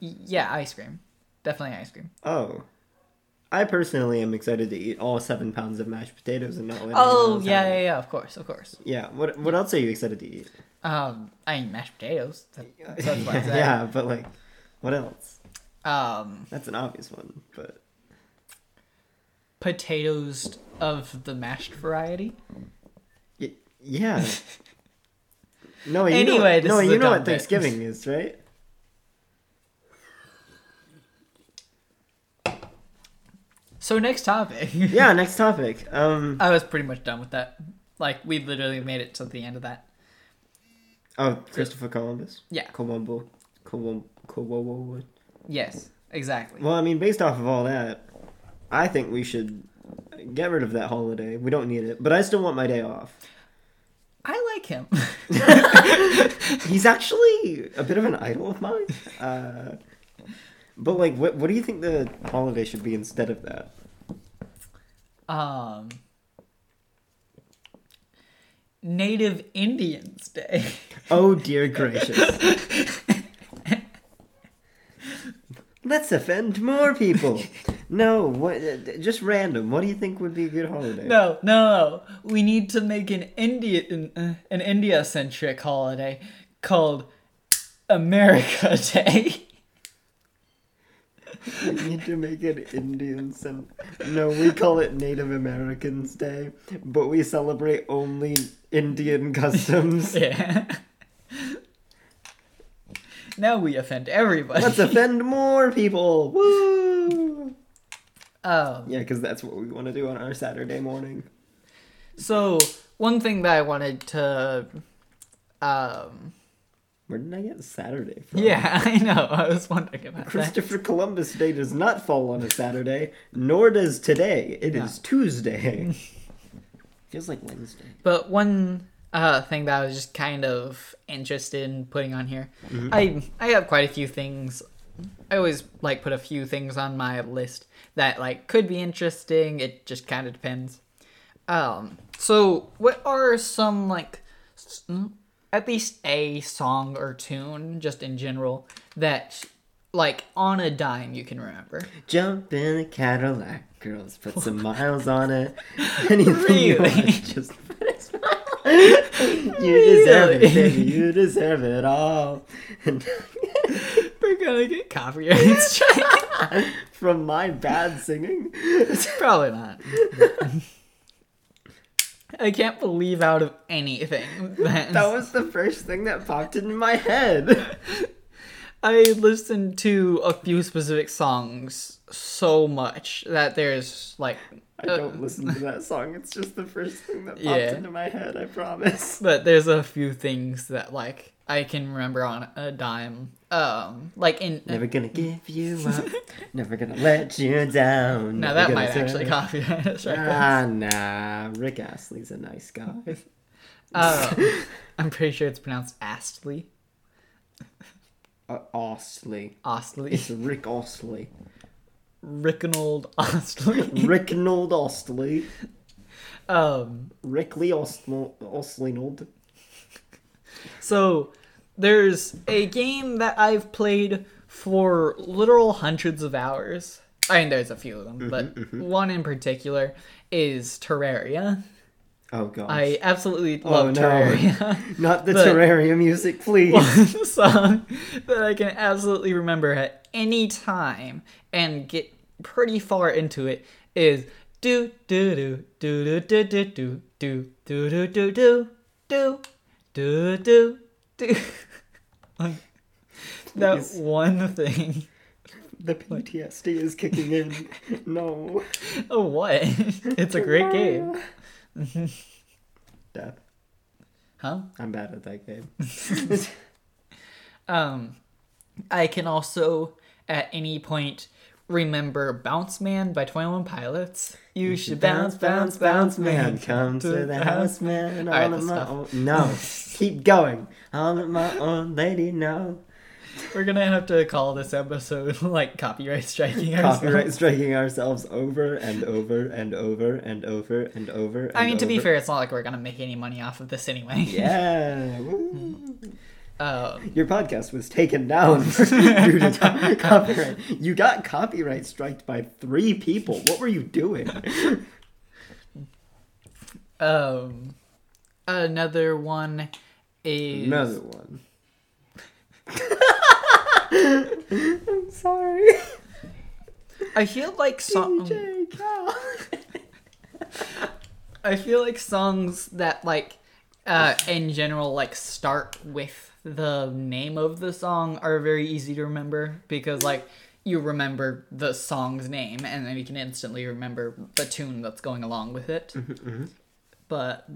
Yeah, ice cream. Definitely ice cream. Oh, I personally am excited to eat all seven pounds of mashed potatoes and not. Oh yeah, yeah, yeah. Of course, of course. Yeah. What What else are you excited to eat? Um, I mean mashed potatoes. That's, that's what yeah, yeah, but like. What else? Um, That's an obvious one, but... Potatoes of the mashed variety? Y- yeah. No, you anyway, know, no, you know what bit. Thanksgiving is, right? So next topic. Yeah, next topic. Um, I was pretty much done with that. Like, we literally made it to the end of that. Oh, Christopher Columbus? Yeah. Columbo. Columbo. Cool. Yes, exactly. Well, I mean, based off of all that, I think we should get rid of that holiday. We don't need it, but I still want my day off. I like him. He's actually a bit of an idol of mine. Uh, but like, what what do you think the holiday should be instead of that? Um, Native Indians Day. Oh dear gracious. Let's offend more people. No, what? Just random. What do you think would be a good holiday? No, no, no. We need to make an Indian, uh, an India-centric holiday called America Day. We need to make it Indian-centric. No, we call it Native Americans Day, but we celebrate only Indian customs. Yeah. Now we offend everybody. Let's offend more people. Woo! Um, yeah, because that's what we want to do on our Saturday morning. So, one thing that I wanted to... Um, Where did I get Saturday from? Yeah, I know. I was wondering about Christopher that. Columbus Day does not fall on a Saturday, nor does today. It no. is Tuesday. Feels like Wednesday. But one... Uh, thing that I was just kind of interested in putting on here. Mm-hmm. I I have quite a few things. I always like put a few things on my list that like could be interesting. It just kind of depends. Um, so what are some like at least a song or tune just in general that like on a dime you can remember? Jump in a Cadillac, girls, put some miles on it. Anything really? You want, just put a smile. You deserve it, baby. You deserve it all. We're gonna get copyrights from my bad singing. Probably not. I can't believe out of anything. That, that was the first thing that popped into my head. I listened to a few specific songs so much that there's like. I don't listen to that song. It's just the first thing that popped yeah. into my head, I promise. But there's a few things that, like, I can remember on a dime. Um, like in... Never gonna give you up. Never gonna let you down. Now that might actually copyright us. Right ah, nah. Rick Astley's a nice guy. um, I'm pretty sure it's pronounced Astley. Uh, Astley. Astley. It's Rick Astley. Ricknold Astley. Ricknold Astley. Um, Rickley Astley. So, there's a game that I've played for literal hundreds of hours. I mean, there's a few of them, mm-hmm, but mm-hmm. one in particular is Terraria. Oh, gosh. I absolutely love oh, no. Terraria. Not the Terraria music, please. One song that I can absolutely remember at any time and get pretty far into it is do do do do do do do do do do do do do do do do. that is... one thing. The P T S D is kicking in. No. Oh, what? It's a great game. Death. Huh? I'm bad at that game. um, I can also, at any point, remember Bounce Man by twenty-one Pilots. You, you should bounce, bounce, bounce, bounce man. man. Come to, to the house, house man. All, all right, of my own. No. Keep going. All of my own lady, no. We're going to have to call this episode, like, copyright striking ourselves. Copyright striking ourselves over and over and over and over and over and I mean, over. To be fair, it's not like we're going to make any money off of this anyway. Yeah. Um, Your podcast was taken down due to copyright. You got copyright striked by three people. What were you doing? Um, Another one is... Another one. I'm sorry. I feel like songs. I feel like songs that like, uh, in general, like start with the name of the song are very easy to remember because like you remember the song's name and then you can instantly remember the tune that's going along with it. Mm-hmm, mm-hmm. But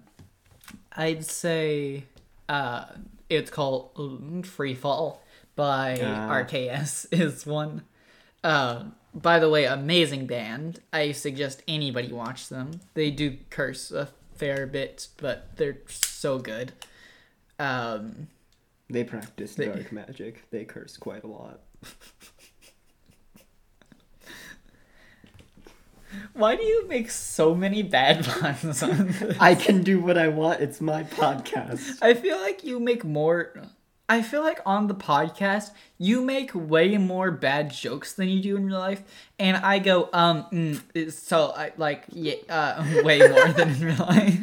I'd say, uh, it's called Free Fall. By uh, R K S is one. Uh, by the way, amazing band. I suggest anybody watch them. They do curse a fair bit, but they're so good. Um, they practice they, dark magic. They curse quite a lot. Why do you make so many bad puns on this? I can do what I want. It's my podcast. I feel like you make more... I feel like on the podcast, you make way more bad jokes than you do in real life. And I go, um, mm, so, I like, yeah, uh, way more than in real life.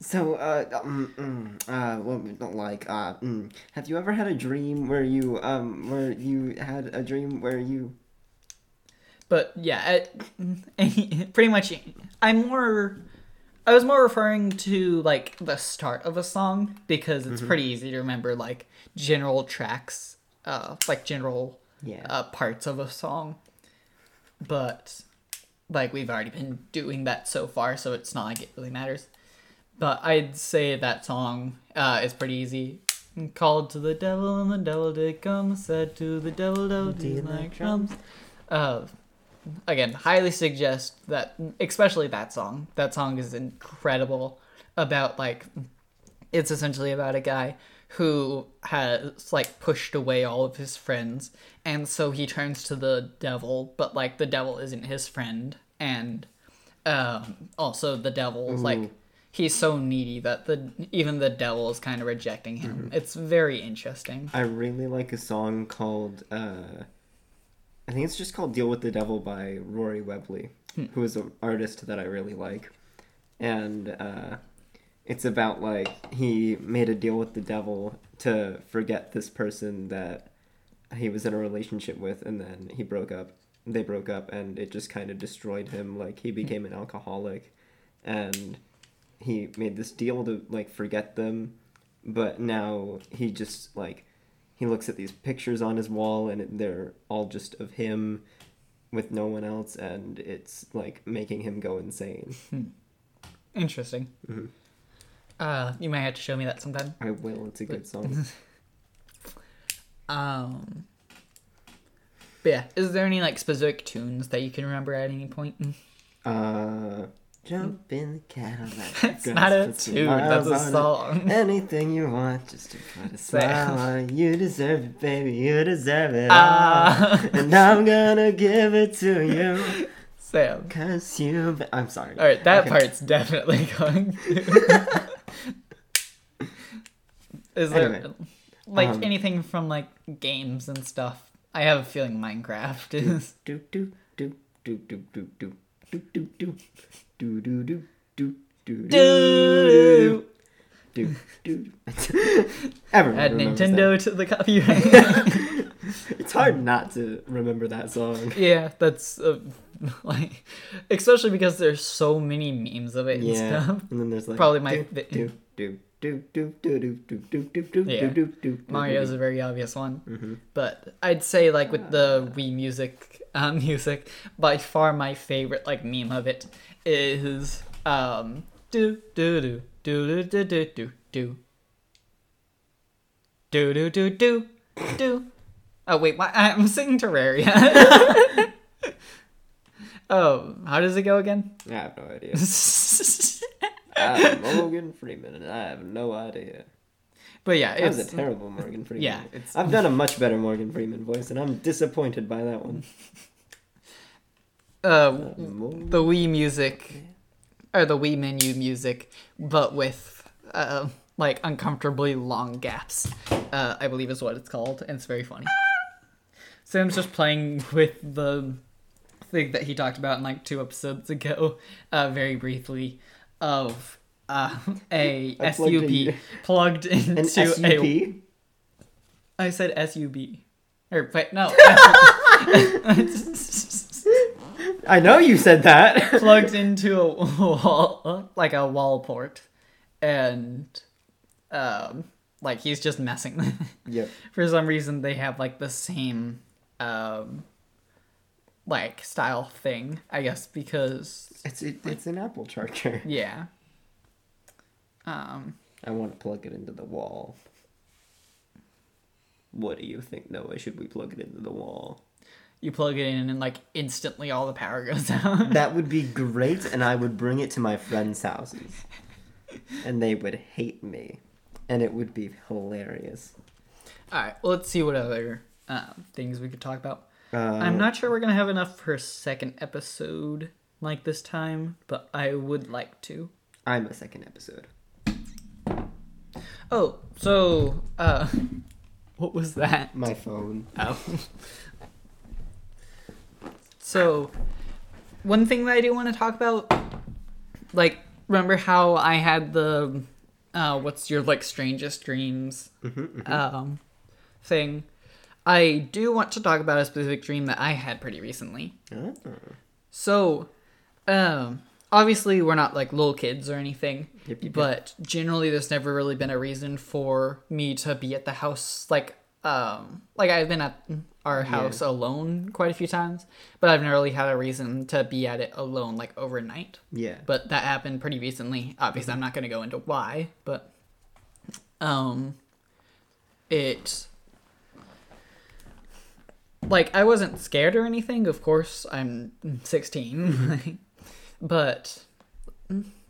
So, uh, um, mm, uh, well, don't like, uh, mm. Have you ever had a dream where you, um, where you had a dream where you... But, yeah, I, pretty much, I'm more... I was more referring to, like, the start of a song, because it's mm-hmm. pretty easy to remember, like, general tracks, uh, like, general yeah. uh, parts of a song. But, like, we've already been doing that so far, so it's not like it really matters. But I'd say that song uh, is pretty easy. Called to the devil, and the devil did come, said to the devil, devil did like drums. Uh... Again, highly suggest that, especially that song. That song is incredible about, like, it's essentially about a guy who has, like, pushed away all of his friends. And so he turns to the devil, but, like, the devil isn't his friend. And um, also the devil, Ooh. like, he's so needy that the even the devil is kind of rejecting him. Mm-hmm. It's very interesting. I really like a song called... Uh... I think it's just called Deal with the Devil by Rory Webley, hmm. who is an artist that I really like. And uh, it's about, like, he made a deal with the devil to forget this person that he was in a relationship with, and then he broke up. They broke up, and it just kind of destroyed him. Like, he became an alcoholic, and he made this deal to, like, forget them. But now he just, like... He looks at these pictures on his wall, and they're all just of him with no one else, and it's, like, making him go insane. Hmm. Interesting. Mm-hmm. Uh, you might have to show me that sometime. I will. It's a good song. um, but yeah, is there any, like, specific tunes that you can remember at any point? Uh... Jump in the Cadillac. That's not a tune, that's a song. It. Anything you want, just to put a smile on it. You deserve it, baby, you deserve it. Uh... And I'm gonna give it to you. Sam. Cause you... Be- I'm sorry. Alright, that okay. part's definitely going to... Is there, anyway, like, um, anything from, like, games and stuff? I have a feeling Minecraft is... Do, do, do, do, do, do, do, do, do, do. Do do do do do do do do. Everyone add Nintendo that. To the copyright. It's hard not to remember that song. Yeah, that's uh, like, especially because there's so many memes of it and yeah. stuff. And then there's like probably my do do do do do do do do do do do yeah. do do do. Mario's a very obvious one, mm-hmm. but I'd say like with the Wii music, uh, music by far my favorite like meme of it is um do do do do do do do do do do do do do. Oh wait, why I'm singing Terraria. Oh, how does it go again? I have no idea. I'm Morgan Freeman, and I have no idea. But yeah, that it's... was a terrible Morgan Freeman. Yeah, it's... I've done a much better Morgan Freeman voice, and I'm disappointed by that one. Uh, the Wii music, or the Wii menu music, but with, uh, like, uncomfortably long gaps, uh, I believe is what it's called, and it's very funny. Sam's just playing with the... thing that he talked about in like two episodes ago, uh, very briefly, of uh, a I S U B plugged, in, plugged into an S U B? a. I said S U B. Or wait, no. I know you said that. Plugged into a wall, like a wall port, and um, like he's just messing with it. Yep. For some reason, they have like the same. Um, like style thing, I guess, because it's it, it's an Apple charger. Yeah. Um. I want to plug it into the wall. What do you think, Noah? Should we plug it into the wall? You plug it in and like instantly all the power goes out. That would be great, and I would bring it to my friends' houses, and they would hate me, and it would be hilarious. All right. Well, let's see what other uh, things we could talk about. Uh, I'm not sure we're going to have enough for a second episode like this time, but I would like to. I'm a second episode. Oh, so, uh, what was that? My phone. Oh. So, one thing that I do want to talk about, like, remember how I had the, uh, what's your, like, strangest dreams mm-hmm, mm-hmm. um, thing? I do want to talk about a specific dream that I had pretty recently. Oh. So, um, obviously we're not like little kids or anything, yep, yep, but yep. Generally there's never really been a reason for me to be at the house. Like, um, like I've been at our house yeah. alone quite a few times, but I've never really had a reason to be at it alone, like overnight. Yeah. But that happened pretty recently. Obviously mm-hmm. I'm not going to go into why, but, um, it... Like, I wasn't scared or anything. Of course, I'm sixteen. But,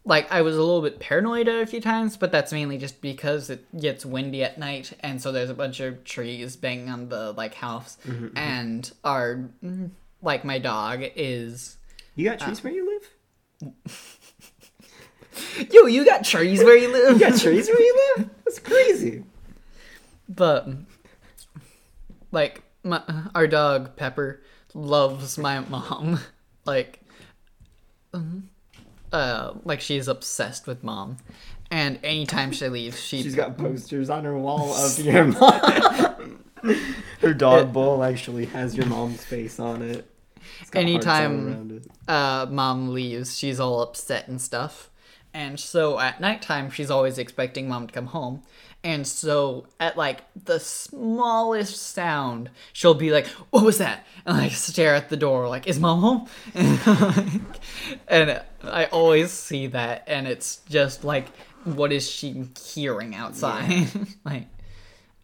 like, I was a little bit paranoid a few times, but that's mainly just because it gets windy at night, and so there's a bunch of trees banging on the, like, house. Mm-hmm, and mm-hmm. our, like, my dog is... You got trees uh, where you live? Yo, you got trees where you live? You got trees where you live? That's crazy. But, like... My, our dog, Pepper, loves my mom. Like, uh, like she's obsessed with mom. And anytime she leaves, she... She's got posters on her wall of your mom. Her dog it, bowl actually has your mom's face on it. Anytime it. Uh, mom leaves, she's all upset and stuff. And so at nighttime, she's always expecting mom to come home. And so at like the smallest sound, she'll be like, "What was that?" And like stare at the door, like, "Is mom home?" And, like, and I always see that, and it's just like, what is she hearing outside? Yeah. Like,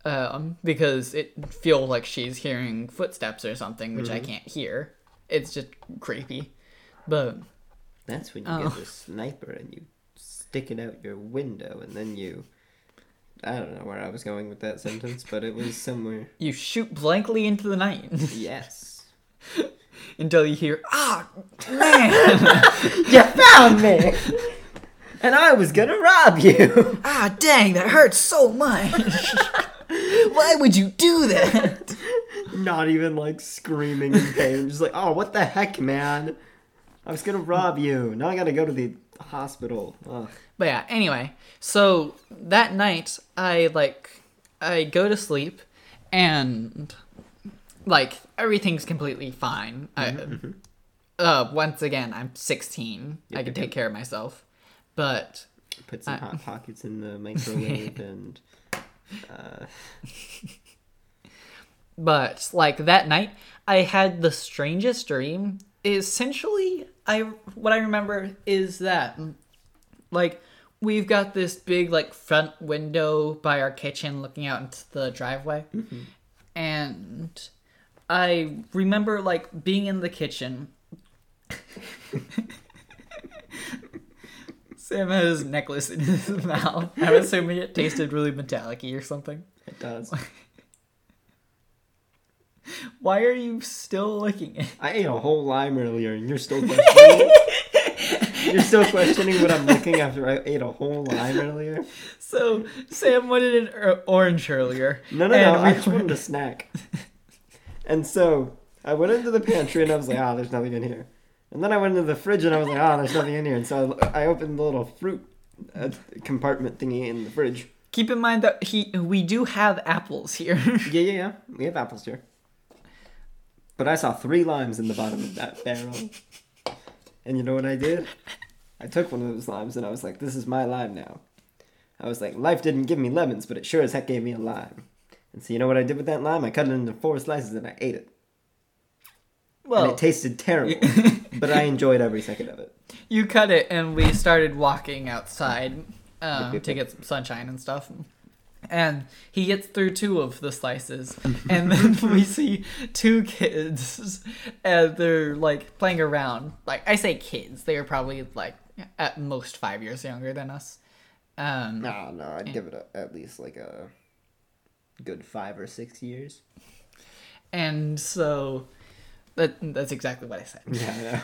um, because it feels like she's hearing footsteps or something, which mm-hmm. I can't hear. It's just creepy. But that's when you oh. get the sniper and you stick it out your window, and then you. I don't know where I was going with that sentence, but it was somewhere. You shoot blankly into the night. Yes. Until you hear, "Ah, oh, man! You found me! And I was gonna rob you! Ah, dang, that hurts so much! Why would you do that?" Not even, like, screaming in pain. Just like, "Oh, what the heck, man? I was gonna rob you. Now I gotta go to the hospital." Ugh. But yeah, anyway, so that night I like I go to sleep and like everything's completely fine. Mm-hmm. I, uh, once again, I'm sixteen. Yep, I can yep, take yep. care of myself, but put some I... hot pockets in the microwave and uh... But like that night I had the strangest dream. Essentially, I what I remember is that like we've got this big like front window by our kitchen looking out into the driveway. Mm-hmm. And I remember like being in the kitchen. Sam had his necklace in his mouth. I'm assuming it tasted really metallic-y or something. It does. Why are you still licking it? I ate a whole lime earlier and you're still questioning You're still questioning what I'm licking after I ate a whole lime earlier? So, Sam wanted an er- orange earlier. No, no, no, I just wanted a snack. And so, I went into the pantry and I was like, ah, oh, there's nothing in here. And then I went into the fridge and I was like, ah, oh, there's nothing in here. And so I, I opened the little fruit uh, compartment thingy in the fridge. Keep in mind that he we do have apples here. yeah, yeah, yeah. We have apples here. But I saw three limes in the bottom of that barrel. And you know what I did? I took one of those limes and I was like, this is my lime now. I was like, life didn't give me lemons, but it sure as heck gave me a lime. And so you know what I did with that lime? I cut it into four slices and I ate it. Well, and it tasted terrible, but I enjoyed every second of it. You cut it, and we started walking outside um, to get some sunshine and stuff. And he gets through two of the slices, and then we see two kids, and they're, like, playing around. Like, I say kids. They are probably, like, at most five years younger than us. Um, no, no, I'd and, give it a, at least, like, a good five or six years. And so... That, that's exactly what I said. Yeah, yeah.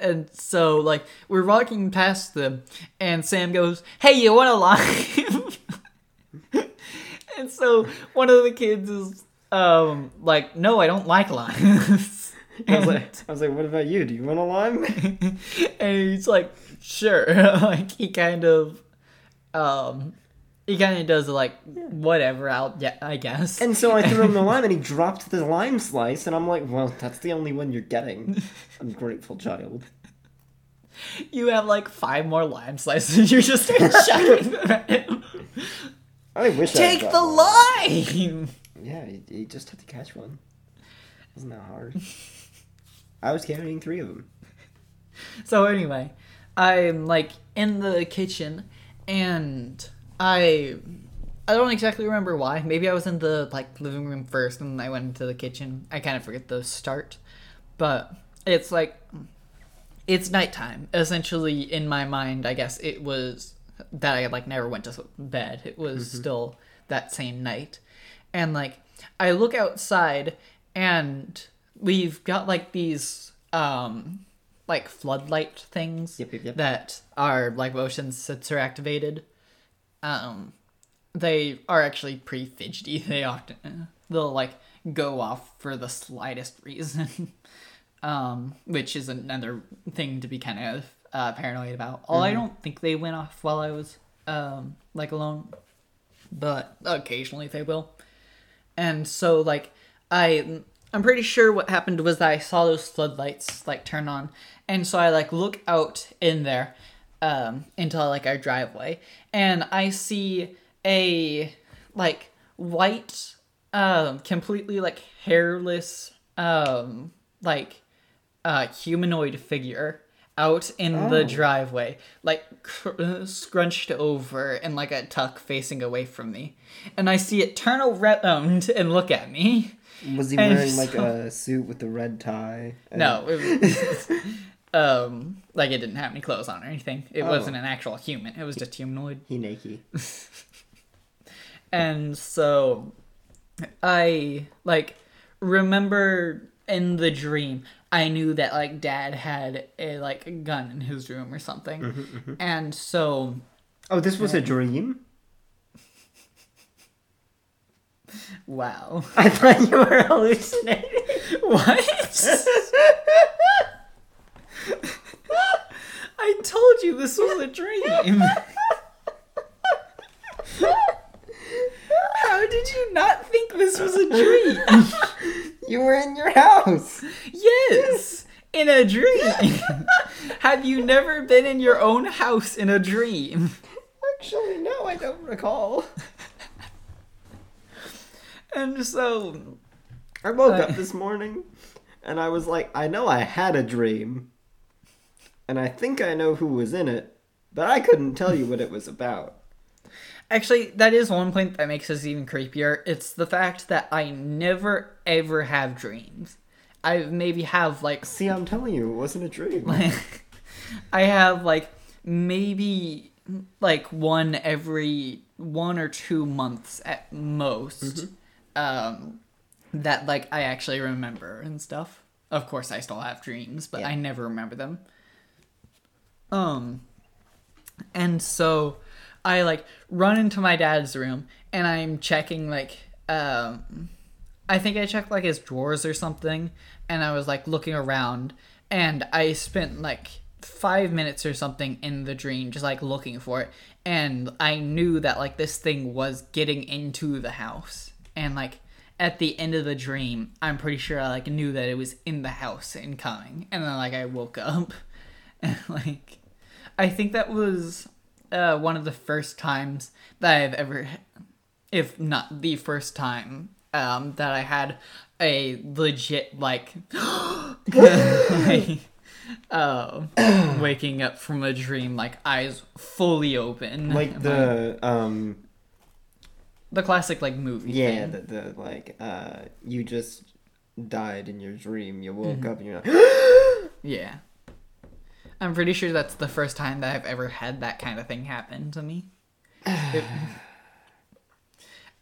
And so, like, we're walking past them, and Sam goes, hey, you want a lime? And so, one of the kids is, um, like, no, I don't like limes. I was like, I was like, what about you? Do you want a lime? And he's like, sure. Like, he kind of, um... He kind of does, like, whatever, I'll, yeah, I guess. And so I threw him the lime, and he dropped the lime slice, and I'm like, well, that's the only one you're getting. Ungrateful child. You have, like, five more lime slices, and you just start shouting at him. I wish Take I the lime! One. Yeah, you, you just had to catch one. Wasn't that hard? I was carrying three of them. So anyway, I'm, like, in the kitchen, and... I I don't exactly remember why. Maybe I was in the like living room first and I went into the kitchen. I kind of forget the start. But it's like, it's nighttime. Essentially, in my mind, I guess it was that I like never went to bed. It was mm-hmm. still that same night. And like, I look outside and we've got like these, um, like floodlight things yep, yep, yep. that are like motion sensor activated. Um, they are actually pretty fidgety. They often, they'll like go off for the slightest reason, um, which is another thing to be kind of, uh, paranoid about. Although mm-hmm. I don't think they went off while I was, um, like alone, but occasionally they will. And so like, I, I'm pretty sure what happened was that I saw those floodlights like turn on. And so I like look out in there. Um, into like our driveway, and I see a like white, um, completely like hairless, um, like uh, humanoid figure out in oh. the driveway, like cr- scrunched over and like a tuck facing away from me, and I see it turn around and look at me. Was he wearing so... like a suit with a red tie? And... No. It was... Um, like it didn't have any clothes on or anything. It oh. wasn't an actual human. It was just humanoid. He naked. And so I like remember in the dream, I knew that like Dad had a like gun in his room or something. Mm-hmm, mm-hmm. And so, oh, this was uh, a dream? Wow. I thought you were hallucinating. What? I told you this was a dream. How did you not think this was a dream? You were in your house. Yes. in a dream? Have you never been in your own house in a dream? Actually, no, I don't recall. And so... I woke uh, up this morning, and I was like, I know I had a dream. And I think I know who was in it, but I couldn't tell you what it was about. Actually, that is one point that makes this even creepier. It's the fact that I never, ever have dreams. I maybe have, like... See, I'm telling you, it wasn't a dream. Like, I have, like, maybe, like, one every one or two months at most. Mm-hmm. Um, that, like, I actually remember and stuff. Of course, I still have dreams, but yeah. I never remember them. Um, and so... I, like, run into my dad's room, and I'm checking, like, um, I think I checked, like, his drawers or something, and I was, like, looking around, and I spent, like, five minutes or something in the dream just, like, looking for it, and I knew that, like, this thing was getting into the house, and, like, at the end of the dream, I'm pretty sure I, like, knew that it was in the house and coming, and then, like, I woke up, and, like, I think that was... Uh, one of the first times that I've ever, if not the first time, um, that I had a legit, like, like uh, waking up from a dream, like, eyes fully open. Like the, my, um... The classic, like, movie Yeah, thing. the, the, like, uh, you just died in your dream, you woke mm-hmm. up and you're like... Yeah. I'm pretty sure that's the first time that I've ever had that kind of thing happen to me. It,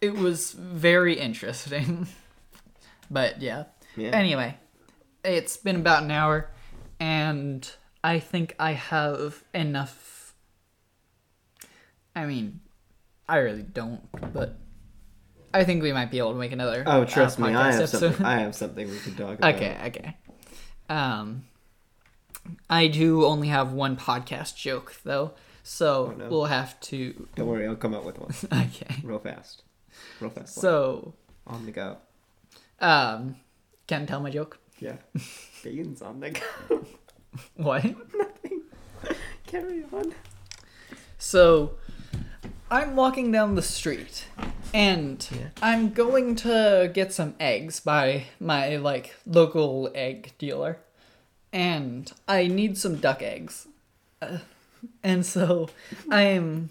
it was very interesting. But yeah. yeah. Anyway, it's been about an hour, and I think I have enough... I mean, I really don't, but I think we might be able to make another Oh, trust uh, me, I have, something, I have something we can talk about. Okay, okay. Um... I do only have one podcast joke, though, so oh, no. we'll have to... Don't worry, I'll come up with one. Okay. Real fast. Real fast. So... One. On the go. Um, can I tell my joke? Yeah. Beans on the go. What? Nothing. Carry on. So, I'm walking down the street, and yeah. I'm going to get some eggs by my, like, local egg dealer. And I need some duck eggs. Uh, and so I'm,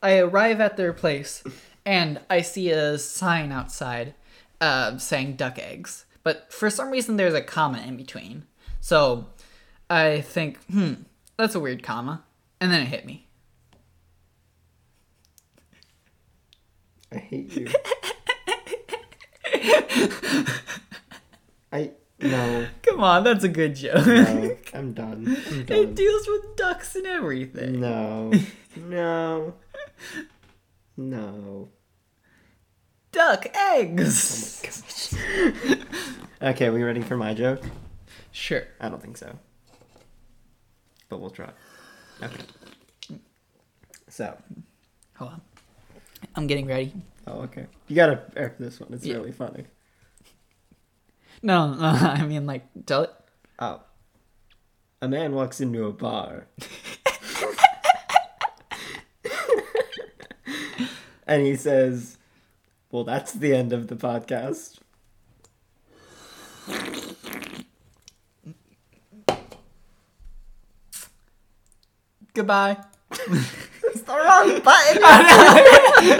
I arrive at their place and I see a sign outside uh, saying duck eggs. But for some reason there's a comma in between. So I think, hmm, that's a weird comma. And then it hit me. I hate you. I... No. Come on, that's a good joke. No, I'm done. I'm done. It deals with ducks and everything. No. No. No. Duck eggs! Oh my gosh. Okay, are we ready for my joke? Sure. I don't think so. But we'll try. Okay. So. Hold on. I'm getting ready. Oh, okay. You gotta air this one. It's yeah. really funny. No, no, I mean, like, tell it. Oh. A man walks into a bar. And he says, well, that's the end of the podcast. Goodbye. That's the wrong button.